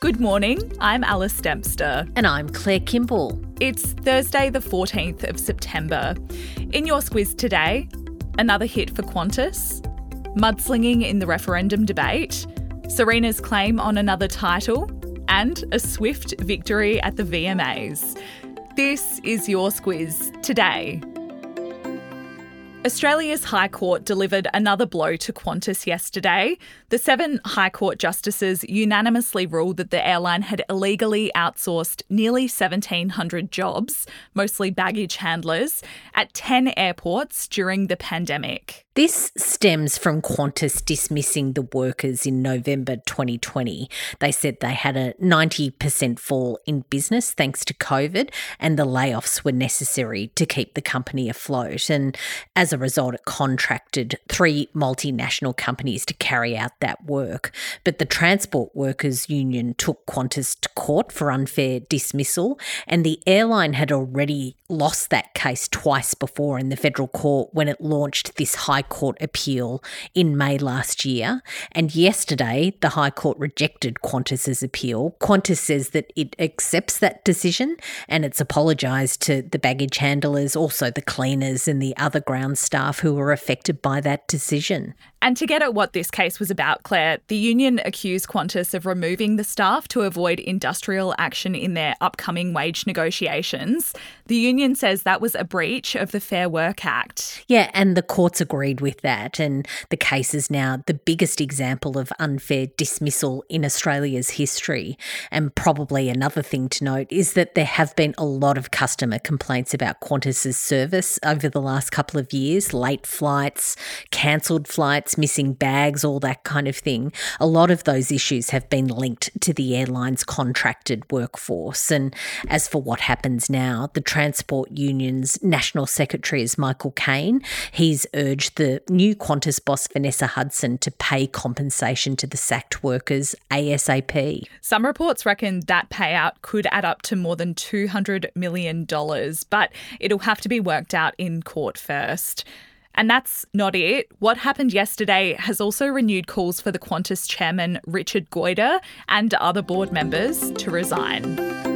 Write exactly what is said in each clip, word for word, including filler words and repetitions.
Good morning, I'm Alice Dempster. And I'm Claire Kimball. It's Thursday the fourteenth of September. In your Squiz today, another hit for Qantas, mudslinging in the referendum debate, Serena's claim on another title, and a swift victory at the V M As. This is your Squiz today. Australia's High Court delivered another blow to Qantas yesterday. The seven High Court justices unanimously ruled that the airline had illegally outsourced nearly seventeen hundred jobs, mostly baggage handlers, at ten airports during the pandemic. This stems from Qantas dismissing the workers in November twenty twenty. They said they had a ninety percent fall in business thanks to COVID, and the layoffs were necessary to keep the company afloat. And as a result, it contracted three multinational companies to carry out that work. But the Transport Workers Union took Qantas to court for unfair dismissal, and the airline had already lost that case twice before in the federal court when it launched this High Court appeal in May last year. And yesterday, the High Court rejected Qantas's appeal. Qantas says that it accepts that decision and it's apologised to the baggage handlers, also the cleaners and the other ground staff who were affected by that decision. And to get at what this case was about, Claire, the union accused Qantas of removing the staff to avoid industrial action in their upcoming wage negotiations. The union says that was a breach of the Fair Work Act. Yeah, and the courts agreed with that, and the case is now the biggest example of unfair dismissal in Australia's history. And probably another thing to note is that there have been a lot of customer complaints about Qantas's service over the last couple of years, late flights, cancelled flights, missing bags, all that kind of thing. A lot of those issues have been linked to the airline's contracted workforce. And as for what happens now, the Transport Union's National Secretary is Michael Kane. He's urged the new Qantas boss, Vanessa Hudson, to pay compensation to the sacked workers ASAP. Some reports reckon that payout could add up to more than two hundred million dollars, but it'll have to be worked out in court first. And that's not it. What happened yesterday has also renewed calls for the Qantas chairman, Richard Goyder, and other board members to resign.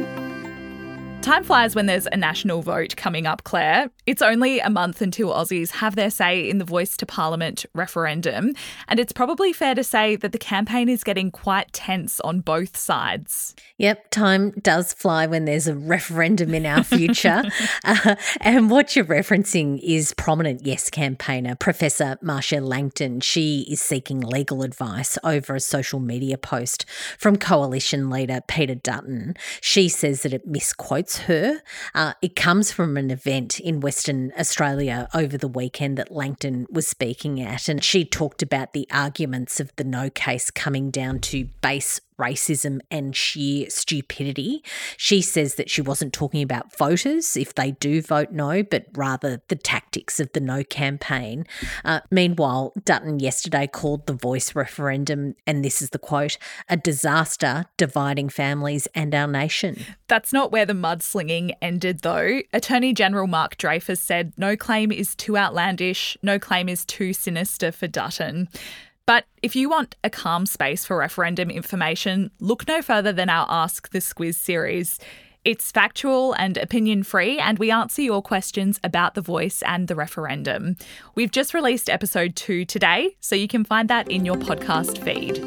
Time flies when there's a national vote coming up, Claire. It's only a month until Aussies have their say in the Voice to Parliament referendum, and it's probably fair to say that the campaign is getting quite tense on both sides. Yep, time does fly when there's a referendum in our future. uh, and what you're referencing is prominent Yes campaigner Professor Marcia Langton. She is seeking legal advice over a social media post from Coalition leader Peter Dutton. She says that it misquotes her. Uh, it comes from an event in Western Australia over the weekend that Langton was speaking at, and she talked about the arguments of the no case coming down to base racism and sheer stupidity. She says that she wasn't talking about voters, if they do vote no, but rather the tactics of the no campaign. Uh, meanwhile, Dutton yesterday called the Voice referendum, and this is the quote, a disaster dividing families and our nation. That's not where the mudslinging ended, though. Attorney General Mark Dreyfus said no claim is too outlandish, no claim is too sinister for Dutton. But if you want a calm space for referendum information, look no further than our Ask the Squiz series. It's factual and opinion-free, and we answer your questions about The Voice and the referendum. We've just released episode two today, so you can find that in your podcast feed.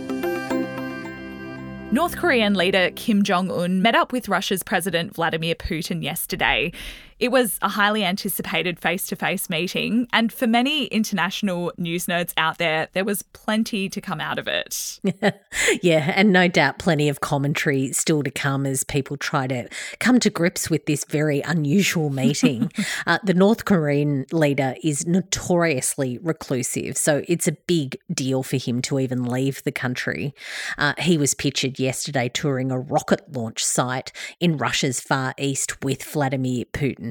North Korean leader Kim Jong-un met up with Russia's President Vladimir Putin yesterday. It was a highly anticipated face-to-face meeting, and for many international news nerds out there, there was plenty to come out of it. Yeah, and no doubt plenty of commentary still to come as people try to come to grips with this very unusual meeting. uh, the North Korean leader is notoriously reclusive, so it's a big deal for him to even leave the country. Uh, he was pictured yesterday touring a rocket launch site in Russia's Far East with Vladimir Putin.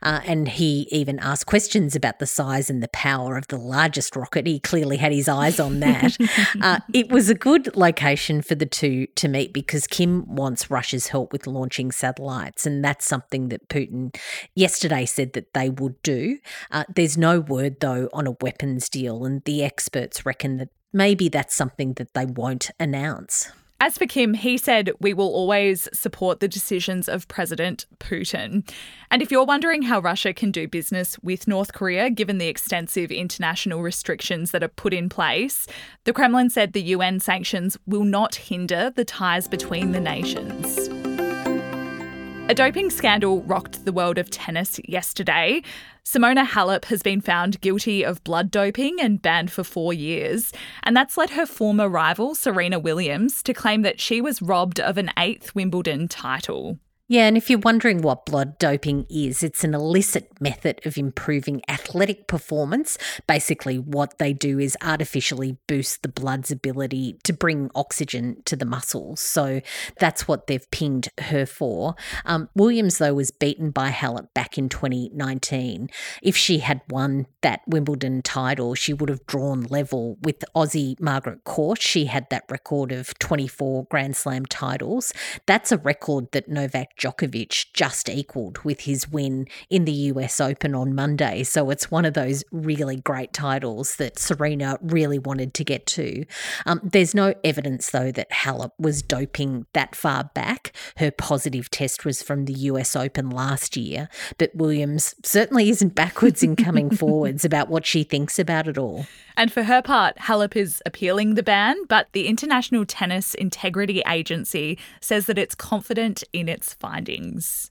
Uh, and he even asked questions about the size and the power of the largest rocket. He clearly had his eyes on that. uh, it was a good location for the two to meet because Kim wants Russia's help with launching satellites, and that's something that Putin yesterday said that they would do. Uh, there's no word, though, on a weapons deal, and the experts reckon that maybe that's something that they won't announce. As for Kim, he said, "We will always support the decisions of President Putin." And if you're wondering how Russia can do business with North Korea, given the extensive international restrictions that are put in place, the Kremlin said the U N sanctions will not hinder the ties between the nations. A doping scandal rocked the world of tennis yesterday. Simona Halep has been found guilty of blood doping and banned for four years. And that's led her former rival, Serena Williams, to claim that she was robbed of an eighth Wimbledon title. Yeah, and if you're wondering what blood doping is, it's an illicit method of improving athletic performance. Basically, what they do is artificially boost the blood's ability to bring oxygen to the muscles. So that's what they've pinged her for. Um, Williams, though, was beaten by Halep back in twenty nineteen. If she had won that Wimbledon title, she would have drawn level with Aussie Margaret Court. She had that record of twenty-four Grand Slam titles. That's a record that Novak Djokovic just equalled with his win in the U S Open on Monday. So it's one of those really great titles that Serena really wanted to get to. Um, there's no evidence, though, that Halep was doping that far back. Her positive test was from the U S Open last year, but Williams certainly isn't backwards in coming forwards about what she thinks about it all. And for her part, Halep is appealing the ban, but the International Tennis Integrity Agency says that it's confident in its findings.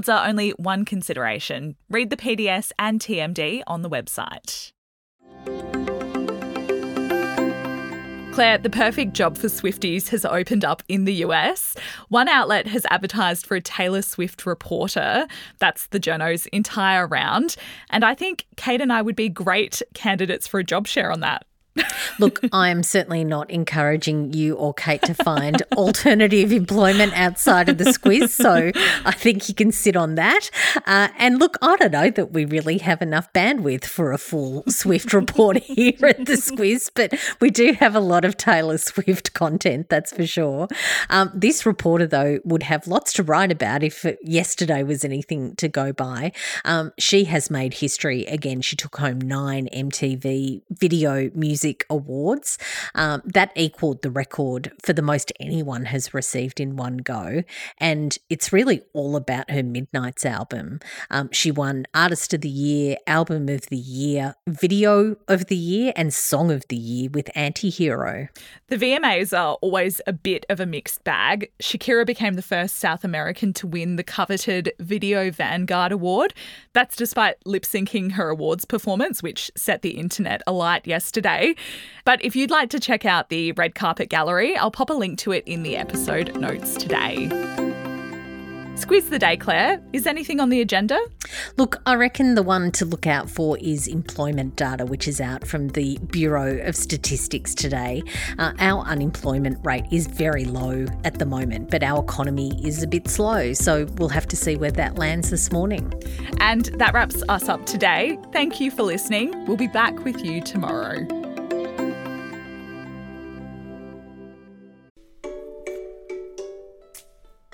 are only one consideration. Read the P D S and T M D on the website. Claire, the perfect job for Swifties has opened up in the U S. One outlet has advertised for a Taylor Swift reporter. That's the journo's entire round. And I think Kate and I would be great candidates for a job share on that. Look, I am certainly not encouraging you or Kate to find alternative employment outside of the Squiz, so I think you can sit on that. Uh, and look, I don't know that we really have enough bandwidth for a full Swift report here at the Squiz, but we do have a lot of Taylor Swift content, that's for sure. Um, this reporter, though, would have lots to write about if yesterday was anything to go by. Um, she has made history again. She took home nine M T V Video Music Awards. Um, that equaled the record for the most anyone has received in one go, and it's really all about her Midnights album. Um, she won Artist of the Year, Album of the Year, Video of the Year and Song of the Year with Antihero. The V M As are always a bit of a mixed bag. Shakira became the first South American to win the coveted Video Vanguard Award. That's despite lip-syncing her awards performance, which set the internet alight yesterday. But if you'd like to check out the red carpet gallery, I'll pop a link to it in the episode notes today. Squiz the day, Claire. Is anything on the agenda? Look, I reckon the one to look out for is employment data, which is out from the Bureau of Statistics today. Uh, our unemployment rate is very low at the moment, but our economy is a bit slow, so we'll have to see where that lands this morning. And that wraps us up today. Thank you for listening. We'll be back with you tomorrow.